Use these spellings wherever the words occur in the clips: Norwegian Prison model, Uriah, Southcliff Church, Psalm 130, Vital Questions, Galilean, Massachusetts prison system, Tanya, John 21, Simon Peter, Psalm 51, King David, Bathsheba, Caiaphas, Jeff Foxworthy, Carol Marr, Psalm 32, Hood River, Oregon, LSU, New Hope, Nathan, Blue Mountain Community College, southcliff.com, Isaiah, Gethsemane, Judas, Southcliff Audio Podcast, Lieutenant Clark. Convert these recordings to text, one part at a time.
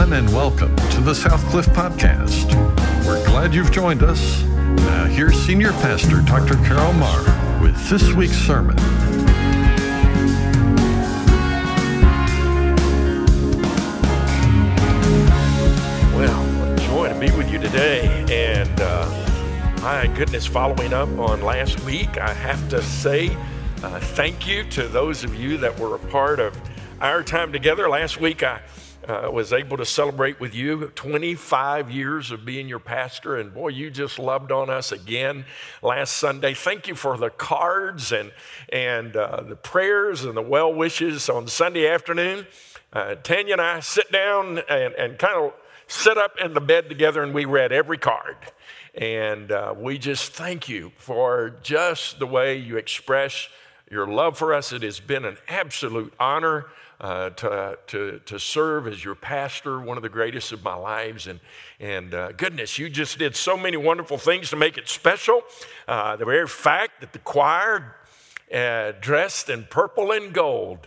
everyone, and welcome to the Southcliff Podcast. We're glad you've joined us. Now, here's Senior Pastor Dr. Carol Marr with this week's sermon. Well, what a joy to be with you today. And my goodness, following up on last week, I have to say thank you to those of you that were a part of our time together. Last week, I was able to celebrate with you 25 years of being your pastor, and boy, you just loved on us again last Sunday. Thank you for the cards and the prayers and the well wishes on Sunday afternoon. Tanya and I sit down and kind of sit up in the bed together, and we read every card. And we just thank you for just the way you express your love for us. It has been an absolute honor to serve as your pastor, one of the greatest of my lives. And goodness, you just did so many wonderful things to make it special. The very fact that the choir dressed in purple and gold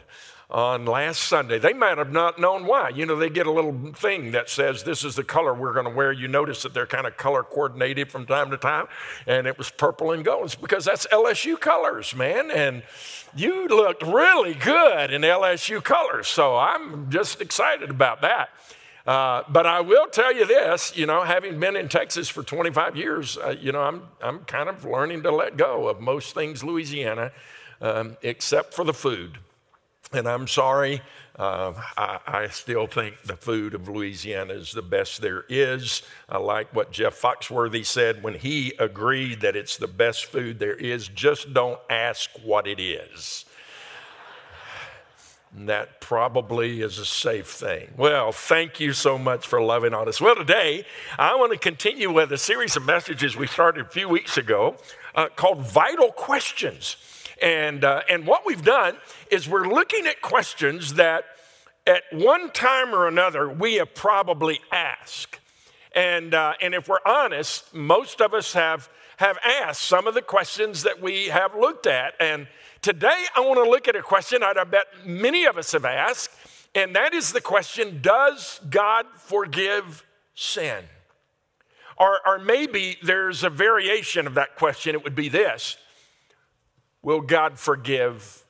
on last Sunday. They might have not known why. You know, they get a little thing that says, this is the color we're going to wear. You notice that they're kind of color coordinated from time to time, and it was purple and gold. It's because that's LSU colors, man, and you looked really good in LSU colors, so I'm just excited about that. But I will tell you this, you know, having been in Texas for 25 years, you know, I'm kind of learning to let go of most things Louisiana, except for the food. And I'm sorry, I still think the food of Louisiana is the best there is. I like what Jeff Foxworthy said when he agreed that it's the best food there is. Just don't ask what it is. And that probably is a safe thing. Well, thank you so much for loving on us. Well, today, I want to continue with a series of messages we started a few weeks ago called Vital Questions. And what we've done is we're looking at questions that at one time or another we have probably asked. And if we're honest, most of us have asked some of the questions that we have looked at. And today I want to look at a question that I bet many of us have asked, and that is the question, does God forgive sin? Or maybe there's a variation of that question. It would be this: will God forgive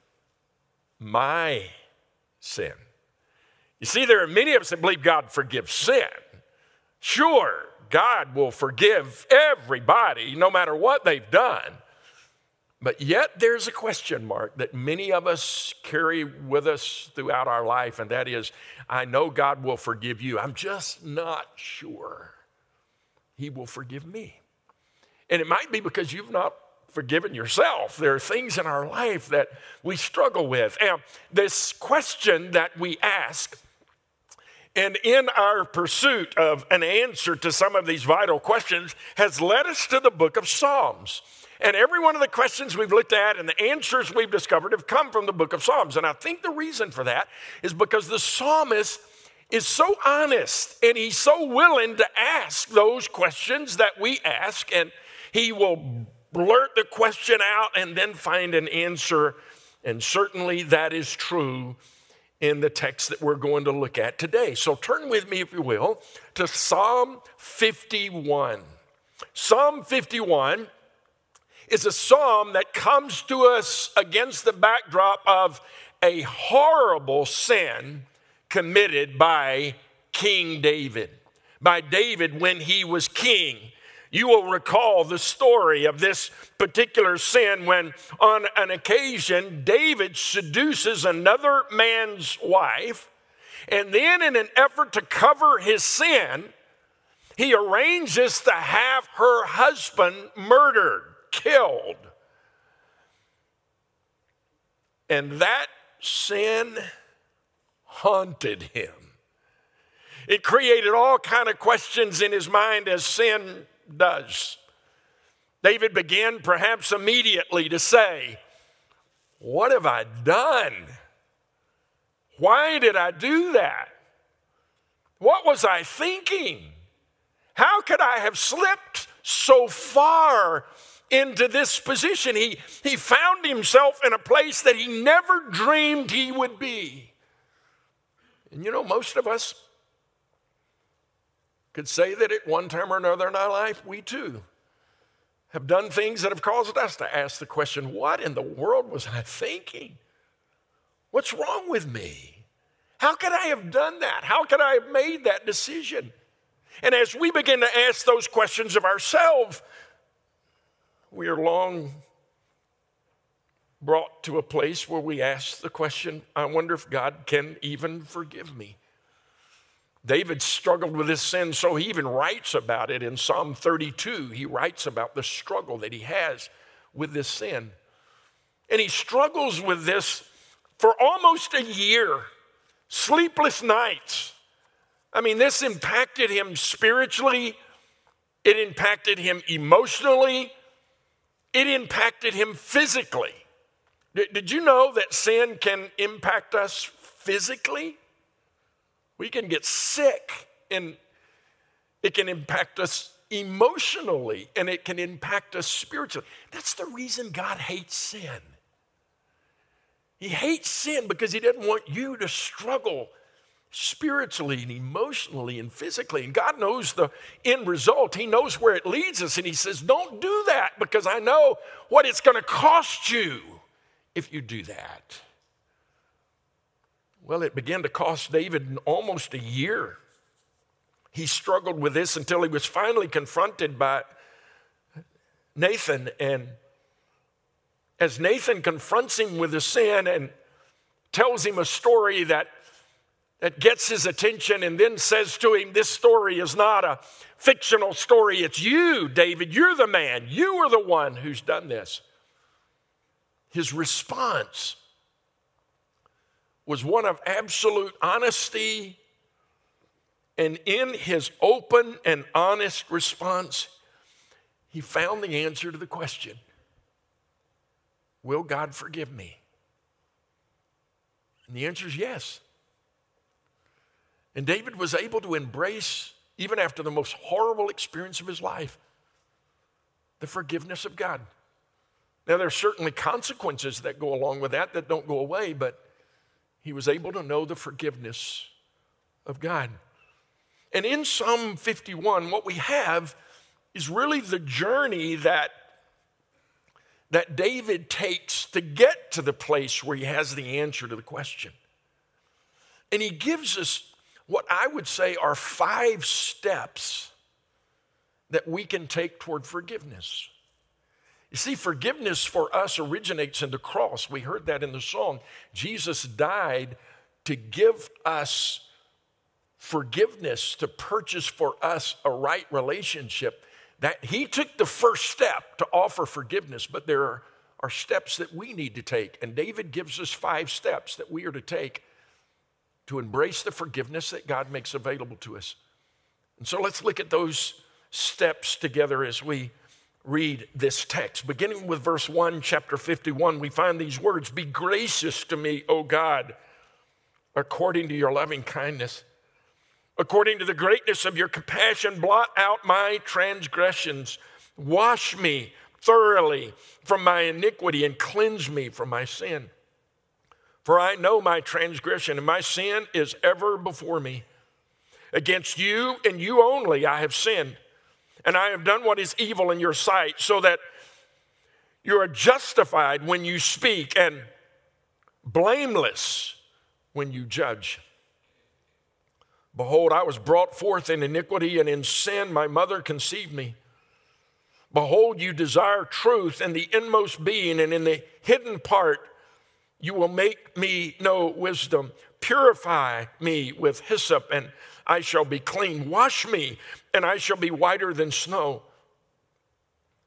my sin? You see, there are many of us that believe God forgives sin. Sure, God will forgive everybody, no matter what they've done. But yet there's a question mark that many of us carry with us throughout our life, and that is, I know God will forgive you. I'm just not sure He will forgive me. And it might be because you've not forgiven yourself. There are things in our life that we struggle with. And this question that we ask, and in our pursuit of an answer to some of these vital questions, has led us to the book of Psalms. And every one of the questions we've looked at and the answers we've discovered have come from the book of Psalms. And I think the reason for that is because the psalmist is so honest, and he's so willing to ask those questions that we ask, and he will blurt the question out and then find an answer. And certainly that is true in the text that we're going to look at today. So turn with me, if you will, to Psalm 51. Psalm 51 is a psalm that comes to us against the backdrop of a horrible sin committed by King David, by David when he was king. You will recall the story of this particular sin when, on an occasion, David seduces another man's wife, and then in an effort to cover his sin, he arranges to have her husband murdered, killed. And that sin haunted him. It created all kinds of questions in his mind, as sin does. David began perhaps immediately to say, what have I done? Why did I do that? What was I thinking? How could I have slipped so far into this position? He found himself in a place that he never dreamed he would be. And you know, most of us could say that at one time or another in our life, we too have done things that have caused us to ask the question, what in the world was I thinking? What's wrong with me? How could I have done that? How could I have made that decision? And as we begin to ask those questions of ourselves, we are long brought to a place where we ask the question, I wonder if God can even forgive me. David struggled with his sin, so he even writes about it in Psalm 32. He writes about the struggle that he has with this sin. And he struggles with this for almost a year, sleepless nights. I mean, this impacted him spiritually. It impacted him emotionally. It impacted him physically. Did you know that sin can impact us physically? We can get sick, and it can impact us emotionally, and it can impact us spiritually. That's the reason God hates sin. He hates sin because he doesn't want you to struggle spiritually and emotionally and physically. And God knows the end result. He knows where it leads us, and he says, don't do that because I know what it's going to cost you if you do that. Well, it began to cost David almost a year. He struggled with this until he was finally confronted by Nathan. And as Nathan confronts him with his sin and tells him a story that gets his attention and then says to him, this story is not a fictional story. It's you, David. You're the man. You are the one who's done this. His response was one of absolute honesty. And in his open and honest response, he found the answer to the question, will God forgive me? And the answer is yes. And David was able to embrace, even after the most horrible experience of his life, the forgiveness of God. Now, there are certainly consequences that go along with that don't go away, but he was able to know the forgiveness of God. And in Psalm 51, what we have is really the journey that David takes to get to the place where he has the answer to the question. And he gives us what I would say are 5 steps that we can take toward forgiveness. You see, forgiveness for us originates in the cross. We heard that in the song. Jesus died to give us forgiveness, to purchase for us a right relationship. That he took the first step to offer forgiveness, but there are steps that we need to take. And David gives us 5 steps that we are to take to embrace the forgiveness that God makes available to us. And so let's look at those steps together as we read this text. Beginning with verse 1, chapter 51, we find these words, be gracious to me, O God, according to your loving kindness. According to the greatness of your compassion, blot out my transgressions. Wash me thoroughly from my iniquity and cleanse me from my sin. For I know my transgression, and my sin is ever before me. Against you and you only I have sinned. And I have done what is evil in your sight, so that you are justified when you speak and blameless when you judge. Behold, I was brought forth in iniquity, and in sin my mother conceived me. Behold, you desire truth in the inmost being, and in the hidden part you will make me know wisdom. Purify me with hyssop, and I shall be clean. Wash me, and I shall be whiter than snow.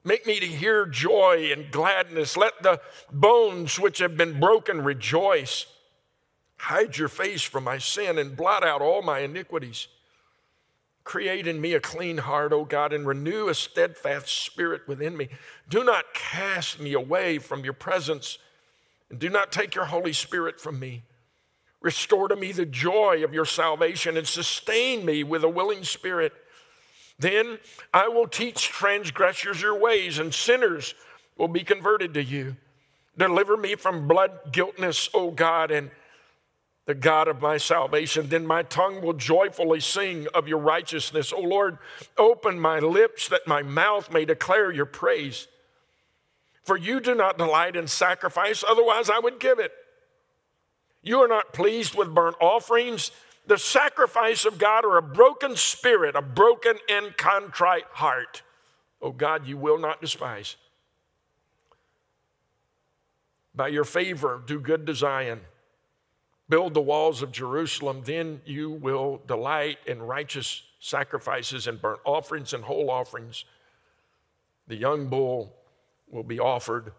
Make me to hear joy and gladness. Let the bones which have been broken rejoice. Hide your face from my sin and blot out all my iniquities. Create in me a clean heart, O God, and renew a steadfast spirit within me. Do not cast me away from your presence, and do not take your Holy Spirit from me. Restore to me the joy of your salvation and sustain me with a willing spirit. Then I will teach transgressors your ways, and sinners will be converted to you. Deliver me from blood guiltness, O God, and the God of my salvation. Then my tongue will joyfully sing of your righteousness. O Lord, open my lips that my mouth may declare your praise. For you do not delight in sacrifice, otherwise I would give it. You are not pleased with burnt offerings. The sacrifice of God are a broken spirit, a broken and contrite heart. O God, you will not despise. By your favor, do good to Zion. Build the walls of Jerusalem. Then you will delight in righteous sacrifices and burnt offerings and whole offerings. The young bull will be offered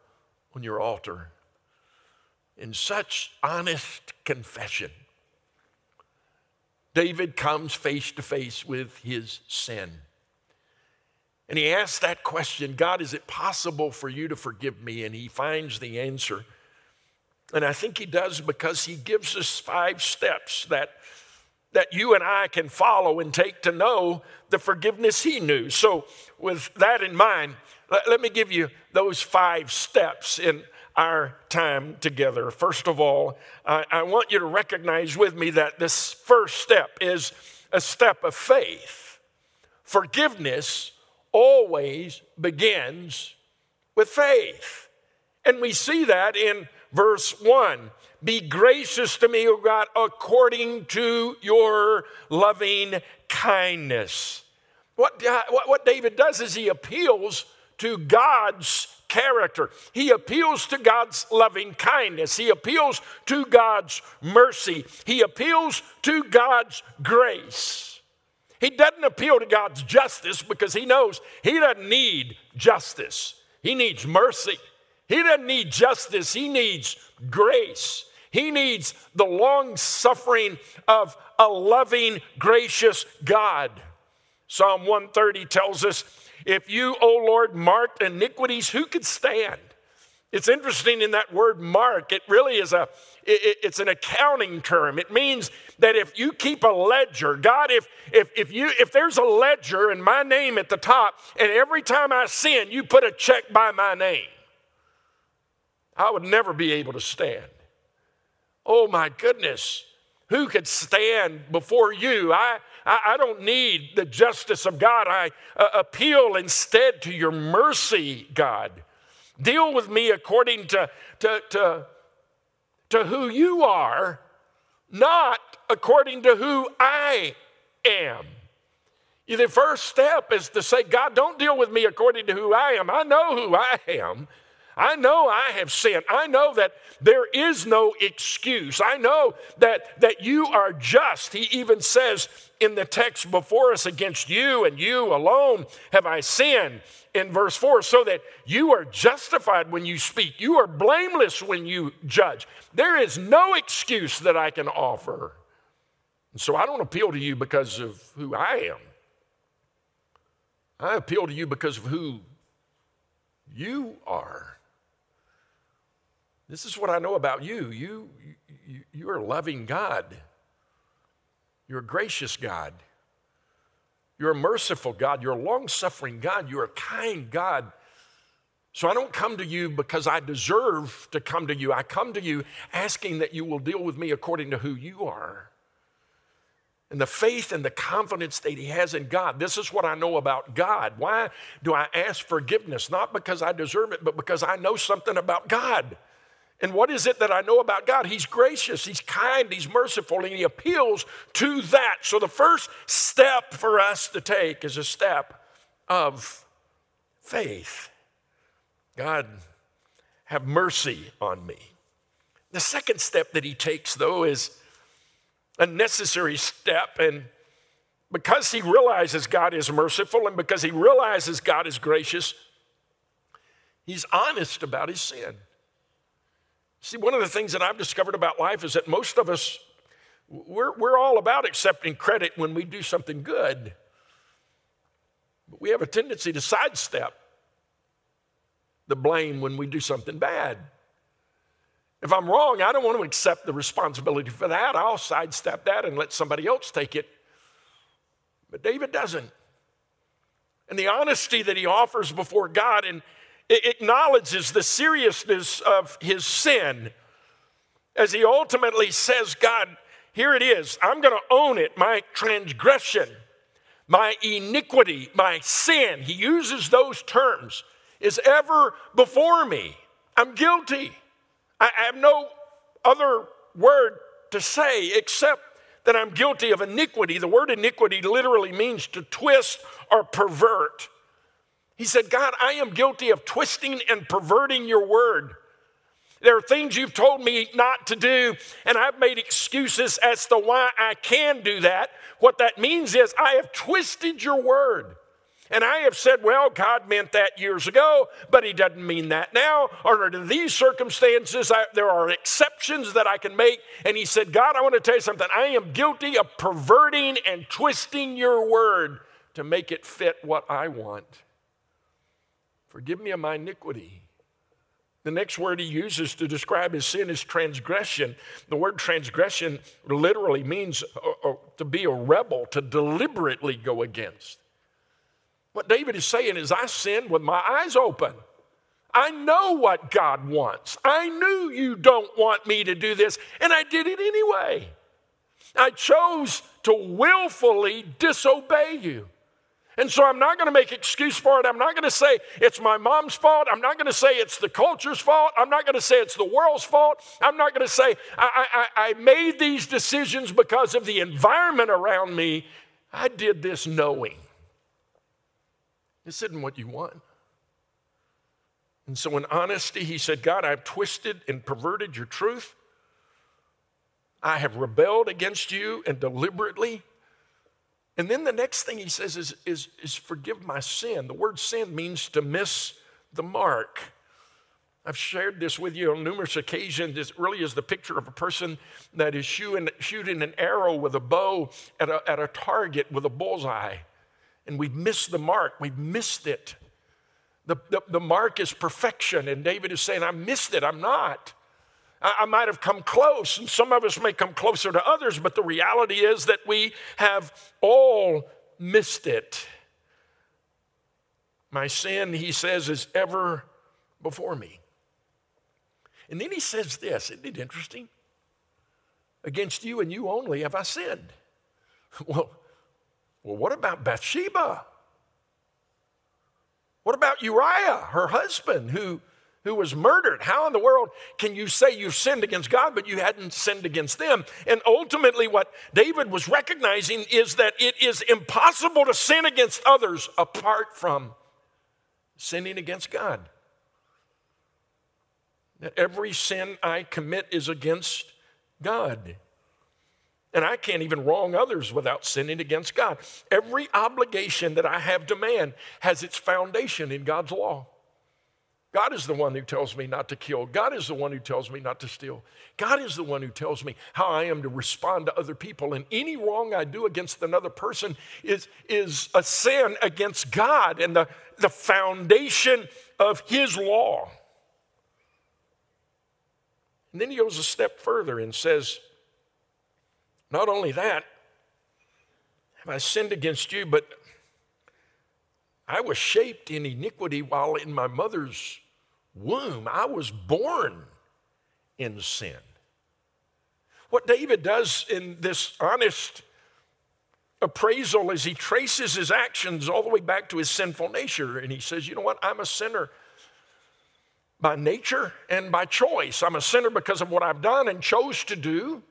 on your altar. In such honest confession, David comes face to face with his sin. And he asks that question, God, is it possible for you to forgive me? And he finds the answer. And I think he does because he gives us 5 steps that you and I can follow and take to know the forgiveness he knew. So with that in mind, let me give you those 5 steps in our time together. First of all, I want you to recognize with me that this first step is a step of faith. Forgiveness always begins with faith. And we see that in verse 1. Be gracious to me, O God, according to your loving kindness. What David does is he appeals to God's character. He appeals to God's loving kindness. He appeals to God's mercy. He appeals to God's grace. He doesn't appeal to God's justice because he knows he doesn't need justice. He needs mercy. He doesn't need justice. He needs grace. He needs the long suffering of a loving, gracious God. Psalm 130 tells us, if you, O Lord, marked iniquities, who could stand? It's interesting in that word mark, it really is it's an accounting term. It means that if you keep a ledger, God, if there's a ledger and my name at the top, and every time I sin, you put a check by my name, I would never be able to stand. Oh my goodness, who could stand before you? I don't need the justice of God. I appeal instead to your mercy, God. Deal with me according to who you are, not according to who I am. The first step is to say, God, don't deal with me according to who I am. I know who I am. I know I have sinned. I know that there is no excuse. I know that you are just. He even says in the text before us, against you and you alone have I sinned, in verse 4, so that you are justified when you speak. You are blameless when you judge. There is no excuse that I can offer. And so I don't appeal to you because of who I am. I appeal to you because of who you are. This is what I know about you. You are a loving God. You're a gracious God. You're a merciful God. You're a long-suffering God. You're a kind God. So I don't come to you because I deserve to come to you. I come to you asking that you will deal with me according to who you are. And the faith and the confidence that he has in God. This is what I know about God. Why do I ask forgiveness? Not because I deserve it, but because I know something about God. And what is it that I know about God? He's gracious, he's kind, he's merciful, and he appeals to that. So the first step for us to take is a step of faith. God, have mercy on me. The second step that he takes, though, is a necessary step, and because he realizes God is merciful and because he realizes God is gracious, he's honest about his sin. See, one of the things that I've discovered about life is that most of us, we're all about accepting credit when we do something good, but we have a tendency to sidestep the blame when we do something bad. If I'm wrong, I don't want to accept the responsibility for that. I'll sidestep that and let somebody else take it. But David doesn't. And the honesty that he offers before God and acknowledges the seriousness of his sin. as he ultimately says, God, here it is. I'm going to own it, my transgression, my iniquity, my sin. He uses those terms. Is ever before me. I'm guilty. I have no other word to say except that I'm guilty of iniquity. The word iniquity literally means to twist or pervert. He said, God, I am guilty of twisting and perverting your word. There are things you've told me not to do, and I've made excuses as to why I can do that. What that means is I have twisted your word. And I have said, well, God meant that years ago, but he doesn't mean that now. Or under these circumstances, there are exceptions that I can make. And he said, God, I want to tell you something. I am guilty of perverting and twisting your word to make it fit what I want. Forgive me of my iniquity. The next word he uses to describe his sin is transgression. The word transgression literally means to be a rebel, to deliberately go against. What David is saying is, I sinned with my eyes open. I know what God wants. I knew you don't want me to do this, and I did it anyway. I chose to willfully disobey you. And so I'm not going to make excuse for it. I'm not going to say it's my mom's fault. I'm not going to say it's the culture's fault. I'm not going to say it's the world's fault. I'm not going to say I made these decisions because of the environment around me. I did this knowing. This isn't what you want. And so in honesty, he said, God, I've twisted and perverted your truth. I have rebelled against you and deliberately. And then the next thing he says is forgive my sin. The word sin means to miss the mark. I've shared this with you on numerous occasions. This really is the picture of a person that is shooting an arrow with a bow at a target with a bullseye. And we've missed the mark. We've missed it. The mark is perfection. And David is saying, I missed it. I'm not. I might have come close. And some of us may come closer to others. But the reality is that we have all missed it. My sin, he says, is ever before me. And then he says this. Isn't it interesting? Against you and you only have I sinned. Well, what about Bathsheba? What about Uriah, her husband, who was murdered? How in the world can you say you've sinned against God, but you hadn't sinned against them? And ultimately what David was recognizing is that it is impossible to sin against others apart from sinning against God. That every sin I commit is against God. And I can't even wrong others without sinning against God. Every obligation that I have to man has its foundation in God's law. God is the one who tells me not to kill. God is the one who tells me not to steal. God is the one who tells me how I am to respond to other people. And any wrong I do against another person is a sin against God and the foundation of his law. And then he goes a step further and says, not only that, have I sinned against you, but I was shaped in iniquity while in my mother's womb. I was born in sin. What David does in this honest appraisal is he traces his actions all the way back to his sinful nature. And he says, you know what? I'm a sinner by nature and by choice. I'm a sinner because of what I've done and chose to do.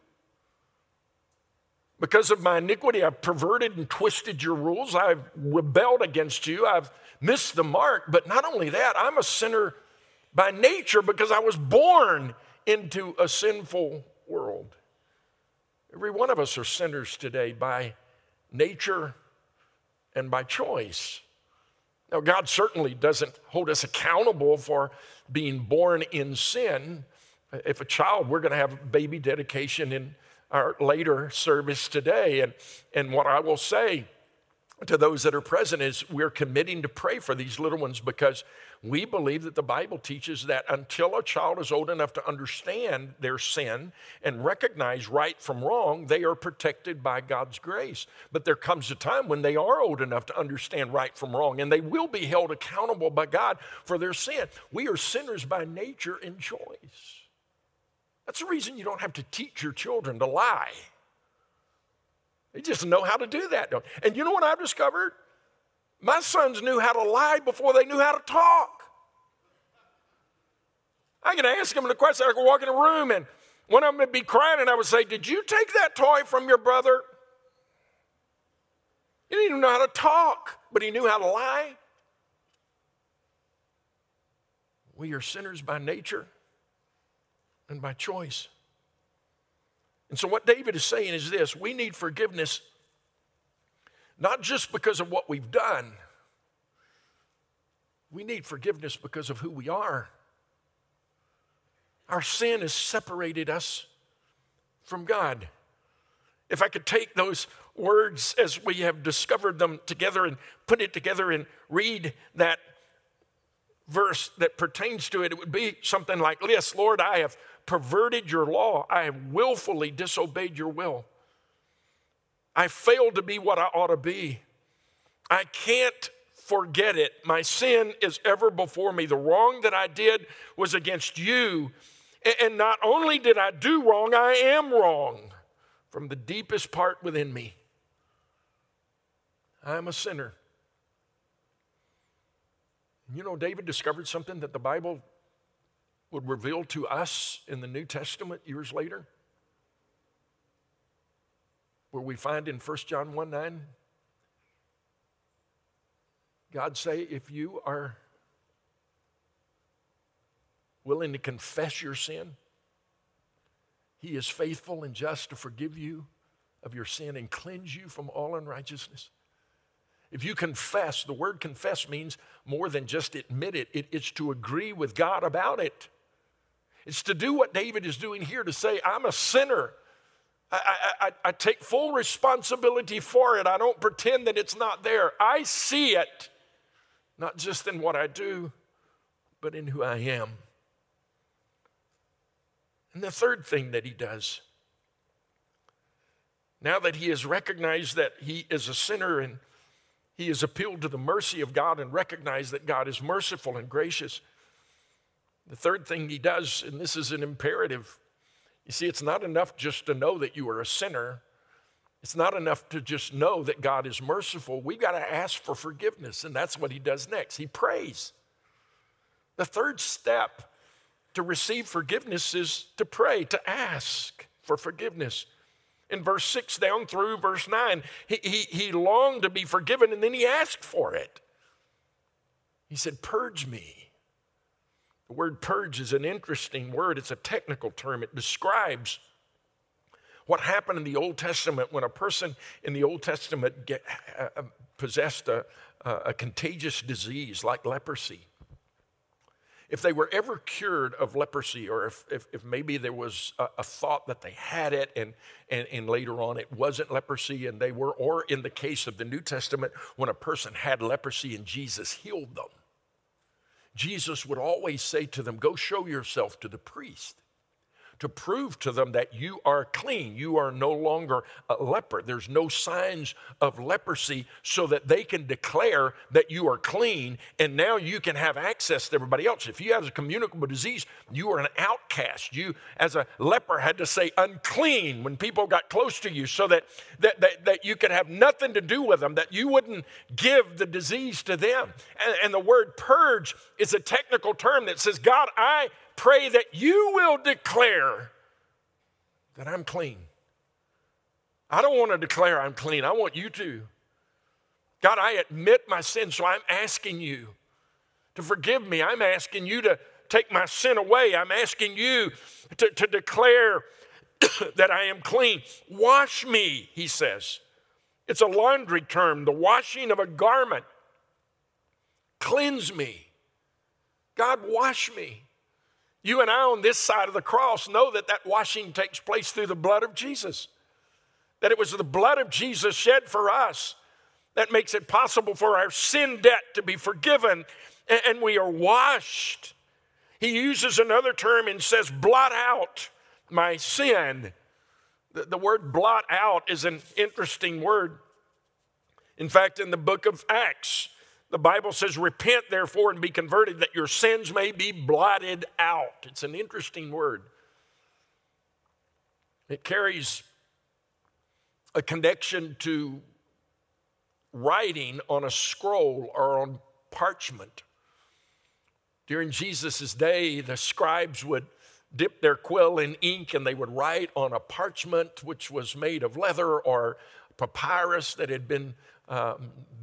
Because of my iniquity, I've perverted and twisted your rules. I've rebelled against you. I've missed the mark. But not only that, I'm a sinner by nature because I was born into a sinful world. Every one of us are sinners today by nature and by choice. Now, God certainly doesn't hold us accountable for being born in sin. If a child, we're going to have baby dedication in our later service today. And what I will say to those that are present is we're committing to pray for these little ones because we believe that the Bible teaches that until a child is old enough to understand their sin and recognize right from wrong, they are protected by God's grace. But there comes a time when they are old enough to understand right from wrong, and they will be held accountable by God for their sin. We are sinners by nature and choice. That's the reason you don't have to teach your children to lie. They just know how to do that. And you know what I've discovered? My sons knew how to lie before they knew how to talk. I could ask them the question. I could walk in a room and one of them would be crying and I would say, "Did you take that toy from your brother?" He didn't even know how to talk, but he knew how to lie. We are sinners by nature and by choice. And so what David is saying is this: we need forgiveness not just because of what we've done. We need forgiveness because of who we are. Our sin has separated us from God. If I could take those words as we have discovered them together and put it together and read that verse that pertains to it, it would be something like this: Lord, I have perverted your law. I have willfully disobeyed your will. I failed to be what I ought to be. I can't forget it. My sin is ever before me. The wrong that I did was against you. And not only did I do wrong, I am wrong from the deepest part within me. I'm a sinner. You know, David discovered something that the Bible would reveal to us in the New Testament years later, where we find in 1 John 1, 9, God say, if you are willing to confess your sin, he is faithful and just to forgive you of your sin and cleanse you from all unrighteousness. If you confess, the word confess means more than just admit it. It's to agree with God about it. It's to do what David is doing here, to say, I'm a sinner. I take full responsibility for it. I don't pretend that it's not there. I see it, not just in what I do, but in who I am. And the third thing that he does, now that he has recognized that he is a sinner and he has appealed to the mercy of God and recognized that God is merciful and gracious, the third thing he does, and this is an imperative. You see, it's not enough just to know that you are a sinner. It's not enough to just know that God is merciful. We've got to ask for forgiveness, and that's what he does next. He prays. The third step to receive forgiveness is to pray, to ask for forgiveness. In verse 6 down through verse 9, he longed to be forgiven, and then he asked for it. He said, "Purge me." The word purge is an interesting word. It's a technical term. It describes what happened in the Old Testament when a person in the Old Testament possessed a contagious disease like leprosy. If they were ever cured of leprosy, or if maybe there was a thought that they had it and later on it wasn't leprosy and they were, or in the case of the New Testament, when a person had leprosy and Jesus healed them, Jesus would always say to them, go show yourself to the priest to prove to them that you are clean. You are no longer a leper. There's no signs of leprosy, so that they can declare that you are clean and now you can have access to everybody else. If you have a communicable disease, you are an outcast. You, as a leper, had to say unclean when people got close to you so that you could have nothing to do with them, that you wouldn't give the disease to them. And the word purge is a technical term that says, God, I pray that you will declare that I'm clean. I don't want to declare I'm clean. I want you to. God, I admit my sin, so I'm asking you to forgive me. I'm asking you to take my sin away. I'm asking you to declare that I am clean. Wash me, he says. It's a laundry term, the washing of a garment. Cleanse me. God, wash me. You and I on this side of the cross know that washing takes place through the blood of Jesus, that it was the blood of Jesus shed for us that makes it possible for our sin debt to be forgiven, and we are washed. He uses another term and says, blot out my sin. The word blot out is an interesting word. In fact, in the book of Acts, the Bible says, repent, therefore, and be converted, that your sins may be blotted out. It's an interesting word. It carries a connection to writing on a scroll or on parchment. During Jesus' day, the scribes would dip their quill in ink and they would write on a parchment which was made of leather or papyrus that had been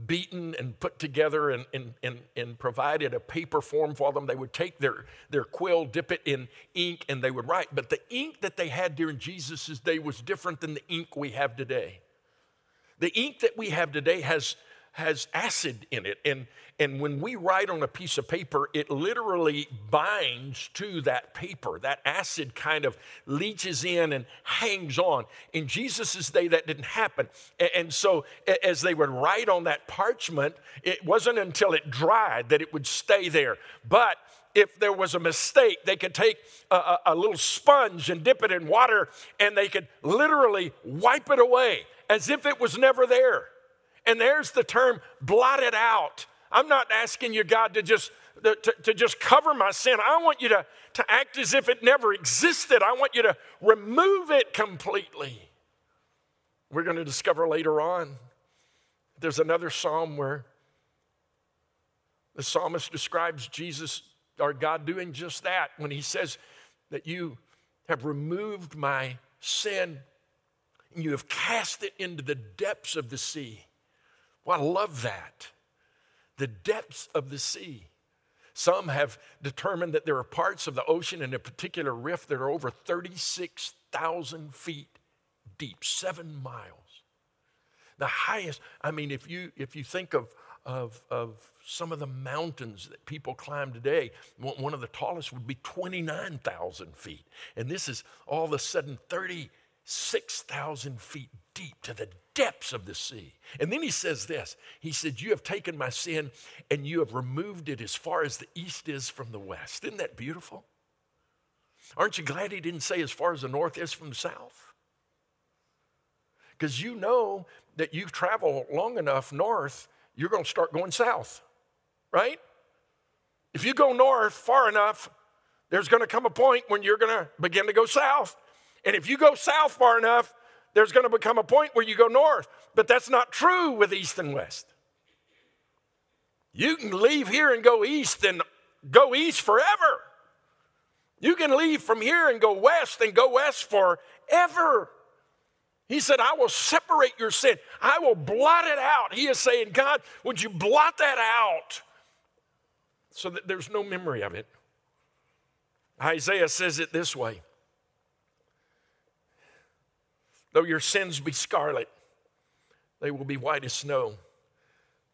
beaten and put together and provided a paper form for them. They would take their quill, dip it in ink, and they would write. But the ink that they had during Jesus' day was different than the ink we have today. The ink that we have today has acid in it. And when we write on a piece of paper, it literally binds to that paper. That acid kind of leaches in and hangs on. In Jesus' day, that didn't happen. And so as they would write on that parchment, it wasn't until it dried that it would stay there. But if there was a mistake, they could take a little sponge and dip it in water, and they could literally wipe it away as if it was never there. And there's the term blotted out. I'm not asking you, God, to just cover my sin. I want you to act as if it never existed. I want you to remove it completely. We're going to discover later on, there's another psalm where the psalmist describes Jesus, or God, doing just that when he says that you have removed my sin and you have cast it into the depths of the sea. Well, I love that. The depths of the sea. Some have determined that there are parts of the ocean in a particular rift that are over 36,000 feet deep, 7 miles. The highest, I mean, if you think of some of the mountains that people climb today, one of the tallest would be 29,000 feet. And this is all of a sudden 36,000 feet deep to the depths of the sea. And then he says this. He said, you have taken my sin and you have removed it as far as the east is from the west. Isn't that beautiful? Aren't you glad he didn't say as far as the north is from the south? Because you know that you travel long enough north, you're going to start going south, right? If you go north far enough, there's going to come a point when you're going to begin to go south. And if you go south far enough, there's going to become a point where you go north. But that's not true with east and west. You can leave here and go east forever. You can leave from here and go west forever. He said, I will separate your sin. I will blot it out. He is saying, God, would you blot that out so that there's no memory of it? Isaiah says it this way. Though your sins be scarlet, they will be white as snow.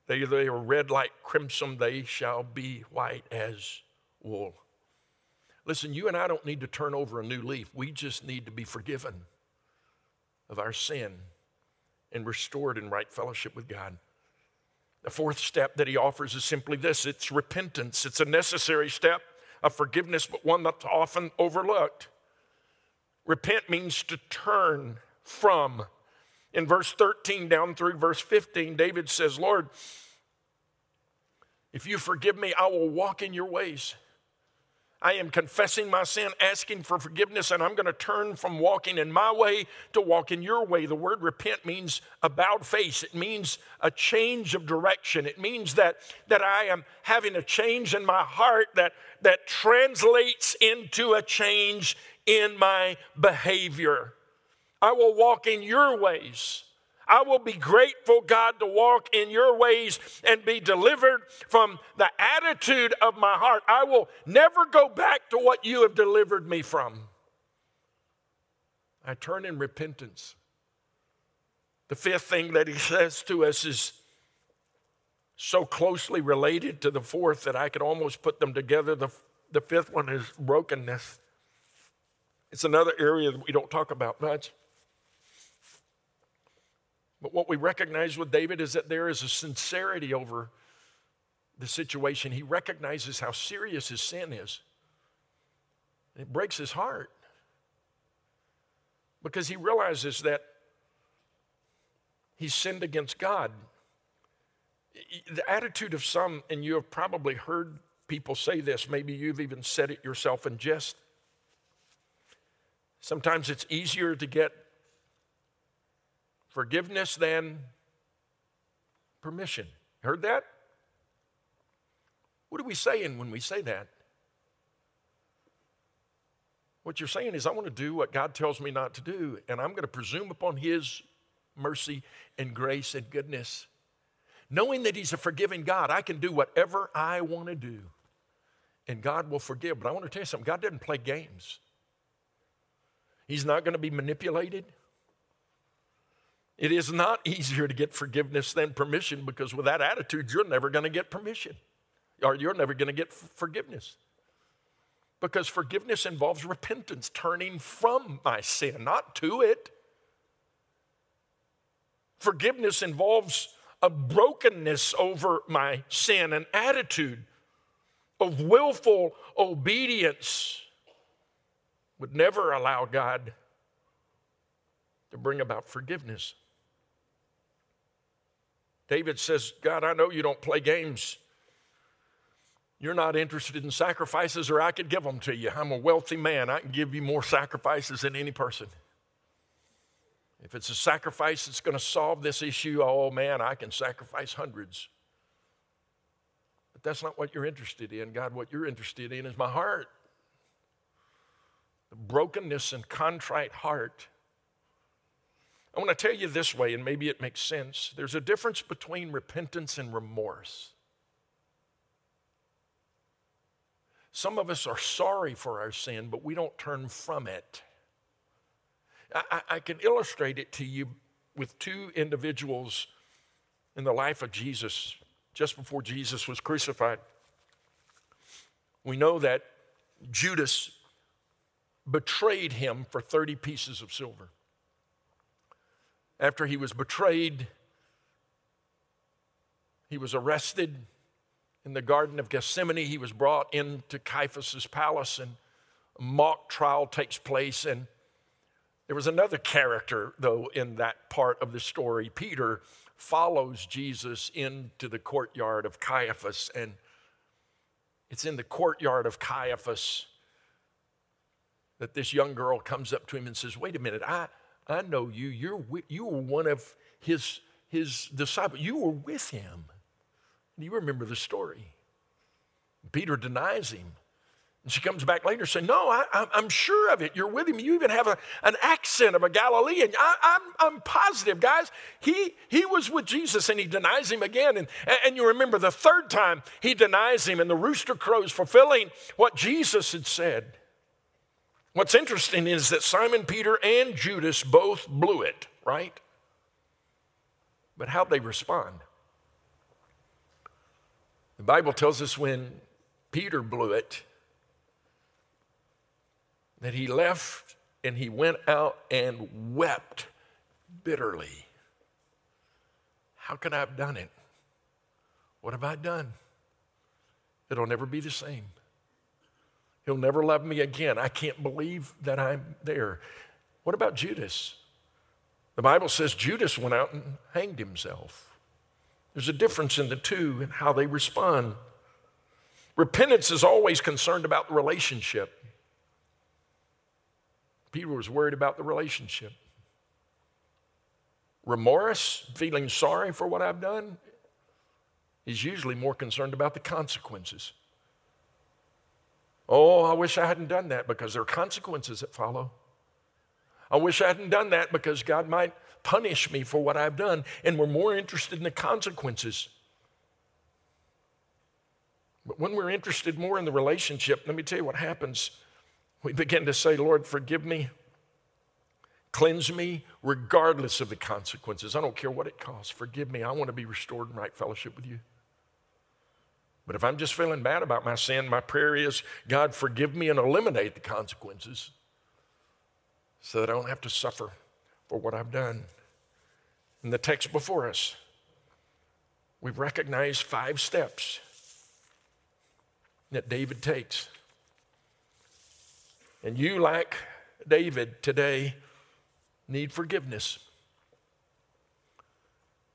They are red like crimson. They shall be white as wool. Listen, you and I don't need to turn over a new leaf. We just need to be forgiven of our sin and restored in right fellowship with God. The fourth step that he offers is simply this. It's repentance. It's a necessary step of forgiveness, but one that's often overlooked. Repent means to turn from. In verse 13 down through verse 15, David says, Lord, if you forgive me, I will walk in your ways. I am confessing my sin, asking for forgiveness, and I'm going to turn from walking in my way to walk in your way. The word repent means a bowed face. It means a change of direction. It means that I am having a change in my heart that translates into a change in my behavior. I will walk in your ways. I will be grateful, God, to walk in your ways and be delivered from the attitude of my heart. I will never go back to what you have delivered me from. I turn in repentance. The fifth thing that he says to us is so closely related to the fourth that I could almost put them together. The fifth one is brokenness. It's another area that we don't talk about much. But what we recognize with David is that there is a sincerity over the situation. He recognizes how serious his sin is. It breaks his heart because he realizes that he's sinned against God. The attitude of some, and you have probably heard people say this, maybe you've even said it yourself in jest, Sometimes it's easier to get forgiveness than permission. Heard that? What are we saying when we say that? What you're saying is, I want to do what God tells me not to do, and I'm going to presume upon His mercy and grace and goodness. Knowing that He's a forgiving God, I can do whatever I want to do, and God will forgive. But I want to tell you something. God doesn't play games. He's not going to be manipulated. It is not easier to get forgiveness than permission, because with that attitude, you're never going to get permission, or you're never going to get forgiveness. Because forgiveness involves repentance, turning from my sin, not to it. Forgiveness involves a brokenness over my sin, an attitude of willful obedience. Would never allow God to bring about forgiveness. David says, God, I know you don't play games. You're not interested in sacrifices, or I could give them to you. I'm a wealthy man. I can give you more sacrifices than any person. If it's a sacrifice that's going to solve this issue, oh man, I can sacrifice hundreds. But that's not what you're interested in, God. What you're interested in is my heart. The brokenness and contrite heart. I want to tell you this way, and maybe it makes sense. There's a difference between repentance and remorse. Some of us are sorry for our sin, but we don't turn from it. I can illustrate it to you with two individuals in the life of Jesus, just before Jesus was crucified. We know that Judas betrayed him for 30 pieces of silver. After he was betrayed, he was arrested in the Garden of Gethsemane. He was brought into Caiaphas' palace, and a mock trial takes place. And there was another character, though, in that part of the story. Peter follows Jesus into the courtyard of Caiaphas, and it's in the courtyard of Caiaphas that this young girl comes up to him and says, wait a minute, I know you. You were one of his disciples. You were with him. And you remember the story. Peter denies him. And she comes back later saying, no, I'm sure of it. You're with him. You even have an accent of a Galilean. I'm positive, guys. He was with Jesus, and he denies him again. And you remember the third time he denies him, and the rooster crows, fulfilling what Jesus had said. What's interesting is that Simon Peter and Judas both blew it, right? But how'd they respond? The Bible tells us when Peter blew it, that he left and he went out and wept bitterly. How could I have done it? What have I done? It'll never be the same. He'll never love me again. I can't believe that I'm there. What about Judas? The Bible says Judas went out and hanged himself. There's a difference in the two and how they respond. Repentance is always concerned about the relationship. Peter was worried about the relationship. Remorse, feeling sorry for what I've done, is usually more concerned about the consequences. Oh, I wish I hadn't done that, because there are consequences that follow. I wish I hadn't done that, because God might punish me for what I've done. And we're more interested in the consequences. But when we're interested more in the relationship, let me tell you what happens. We begin to say, Lord, forgive me, cleanse me, regardless of the consequences. I don't care what it costs. Forgive me. I want to be restored in right fellowship with you. But if I'm just feeling bad about my sin, my prayer is, God, forgive me and eliminate the consequences so that I don't have to suffer for what I've done. In the text before us, we've recognized 5 steps that David takes. And you, like David today, need forgiveness,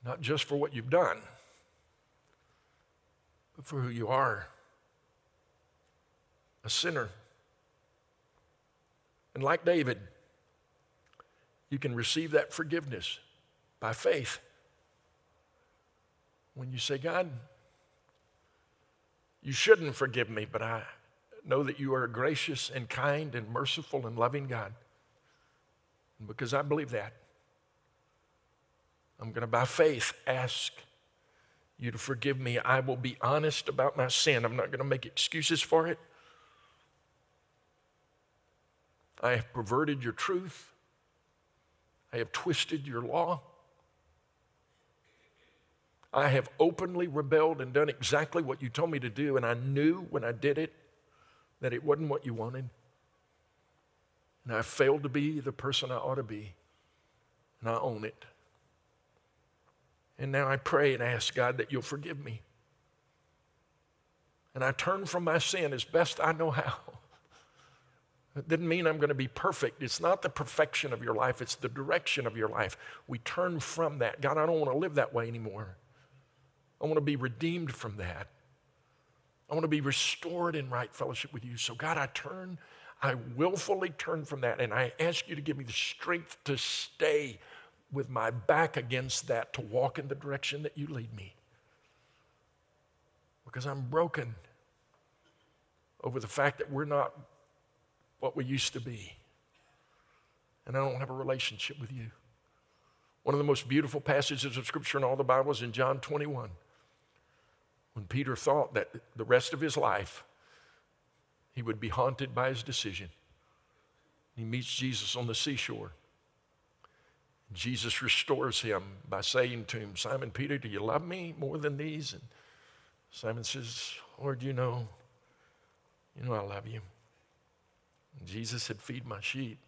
not just for what you've done, but for who you are, a sinner. And like David, You can receive that forgiveness by faith. When you say, God, you shouldn't forgive me, but I know that you are a gracious and kind and merciful and loving God. And because I believe that, I'm going to, by faith, ask you to forgive me. I will be honest about my sin. I'm not going to make excuses for it. I have perverted your truth. I have twisted your law. I have openly rebelled and done exactly what you told me to do, and I knew when I did it that it wasn't what you wanted. And I failed to be the person I ought to be, and I own it. And now I pray and ask God that you'll forgive me. And I turn from my sin as best I know how. It didn't mean I'm going to be perfect. It's not the perfection of your life. It's the direction of your life. We turn from that. God, I don't want to live that way anymore. I want to be redeemed from that. I want to be restored in right fellowship with you. So God, I willfully turn from that, and I ask you to give me the strength to stay with my back against that, to walk in the direction that you lead me. Because I'm broken over the fact that we're not what we used to be. And I don't have a relationship with you. One of the most beautiful passages of Scripture in all the Bible is in John 21. When Peter thought that the rest of his life he would be haunted by his decision. He meets Jesus on the seashore. Jesus restores him by saying to him, Simon Peter, do you love me more than these? And Simon says, Lord, you know I love you. And Jesus said, feed my sheep.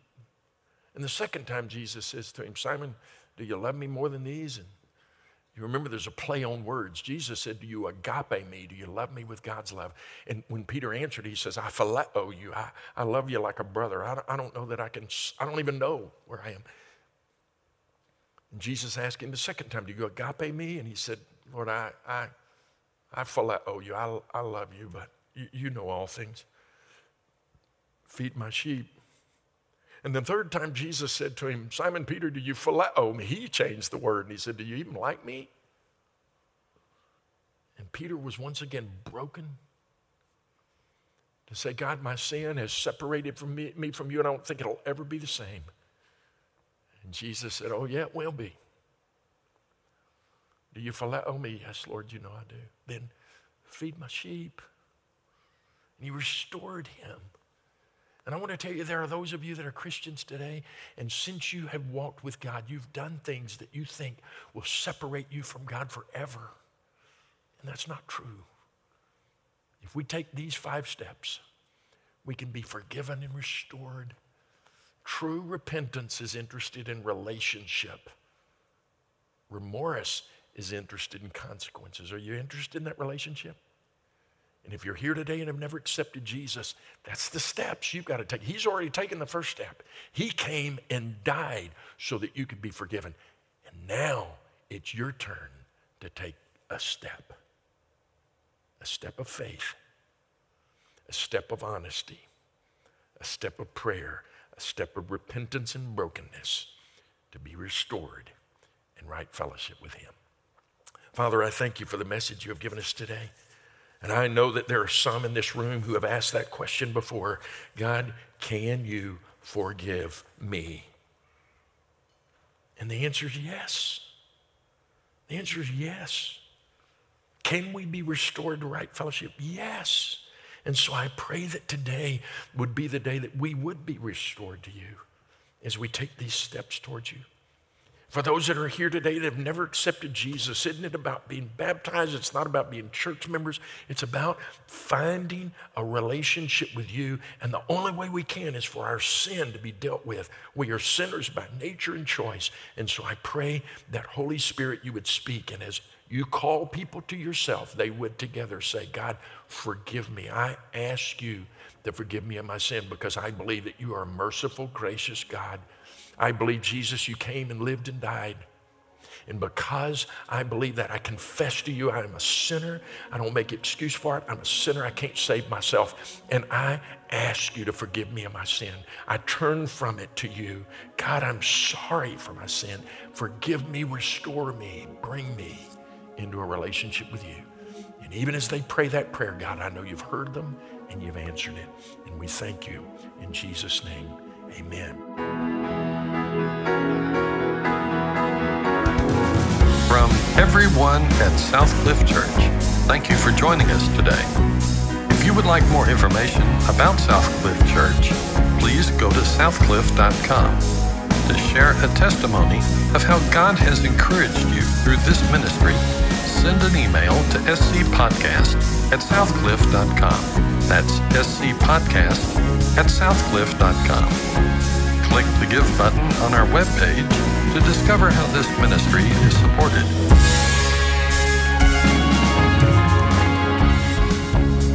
And the second time Jesus says to him, Simon, do you love me more than these? And you remember there's a play on words. Jesus said, do you agape me? Do you love me with God's love? And when Peter answered, he says, I phileo you. I love you like a brother. I don't even know where I am. And Jesus asked him the second time, do you agape me? And he said, Lord, I phileo you. I love you, but you know all things. Feed my sheep. And the third time Jesus said to him, Simon Peter, do you phileo me? He changed the word and he said, do you even like me? And Peter was once again broken to say, God, my sin has separated me from you, and I don't think it'll ever be the same. And Jesus said, oh yeah, it will be. Do you phileo me? Yes, Lord, you know I do. Then feed my sheep. And he restored him. And I want to tell you, there are those of you that are Christians today, and since you have walked with God, you've done things that you think will separate you from God forever. And that's not true. If we take these 5 steps, we can be forgiven and restored. True repentance is interested in relationship. Remorse is interested in consequences. Are you interested in that relationship? And if you're here today and have never accepted Jesus, that's the steps you've got to take. He's already taken the first step. He came and died so that you could be forgiven. And now it's your turn to take a step of faith, a step of honesty, a step of prayer, a step of repentance and brokenness to be restored in right fellowship with him. Father, I thank you for the message you have given us today. And I know that there are some in this room who have asked that question before. God, can you forgive me? And the answer is yes. The answer is yes. Can we be restored to right fellowship? Yes. And so I pray that today would be the day that we would be restored to you as we take these steps towards you. For those that are here today that have never accepted Jesus, isn't it about being baptized? It's not about being church members. It's about finding a relationship with you. And the only way we can is for our sin to be dealt with. We are sinners by nature and choice. And so I pray that Holy Spirit, you would speak. And as you call people to yourself, they would together say, God, forgive me. I ask you to forgive me of my sin because I believe that you are a merciful, gracious God. I believe, Jesus, you came and lived and died. And because I believe that, I confess to you I am a sinner. I don't make excuse for it. I'm a sinner. I can't save myself. And I ask you to forgive me of my sin. I turn from it to you. God, I'm sorry for my sin. Forgive me, restore me, bring me into a relationship with you. And even as they pray that prayer, God, I know you've heard them and you've answered it. And we thank you in Jesus' name. Amen. From everyone at Southcliff Church, thank you for joining us today. If you would like more information about Southcliff Church, please go to southcliff.com to share a testimony of how God has encouraged you through this ministry. Send an email to scpodcast@southcliff.com. That's scpodcast@southcliff.com. Click the Give button on our webpage to discover how this ministry is supported.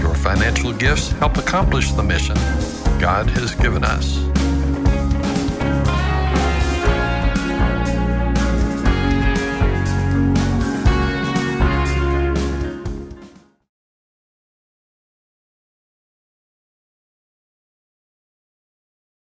Your financial gifts help accomplish the mission God has given us.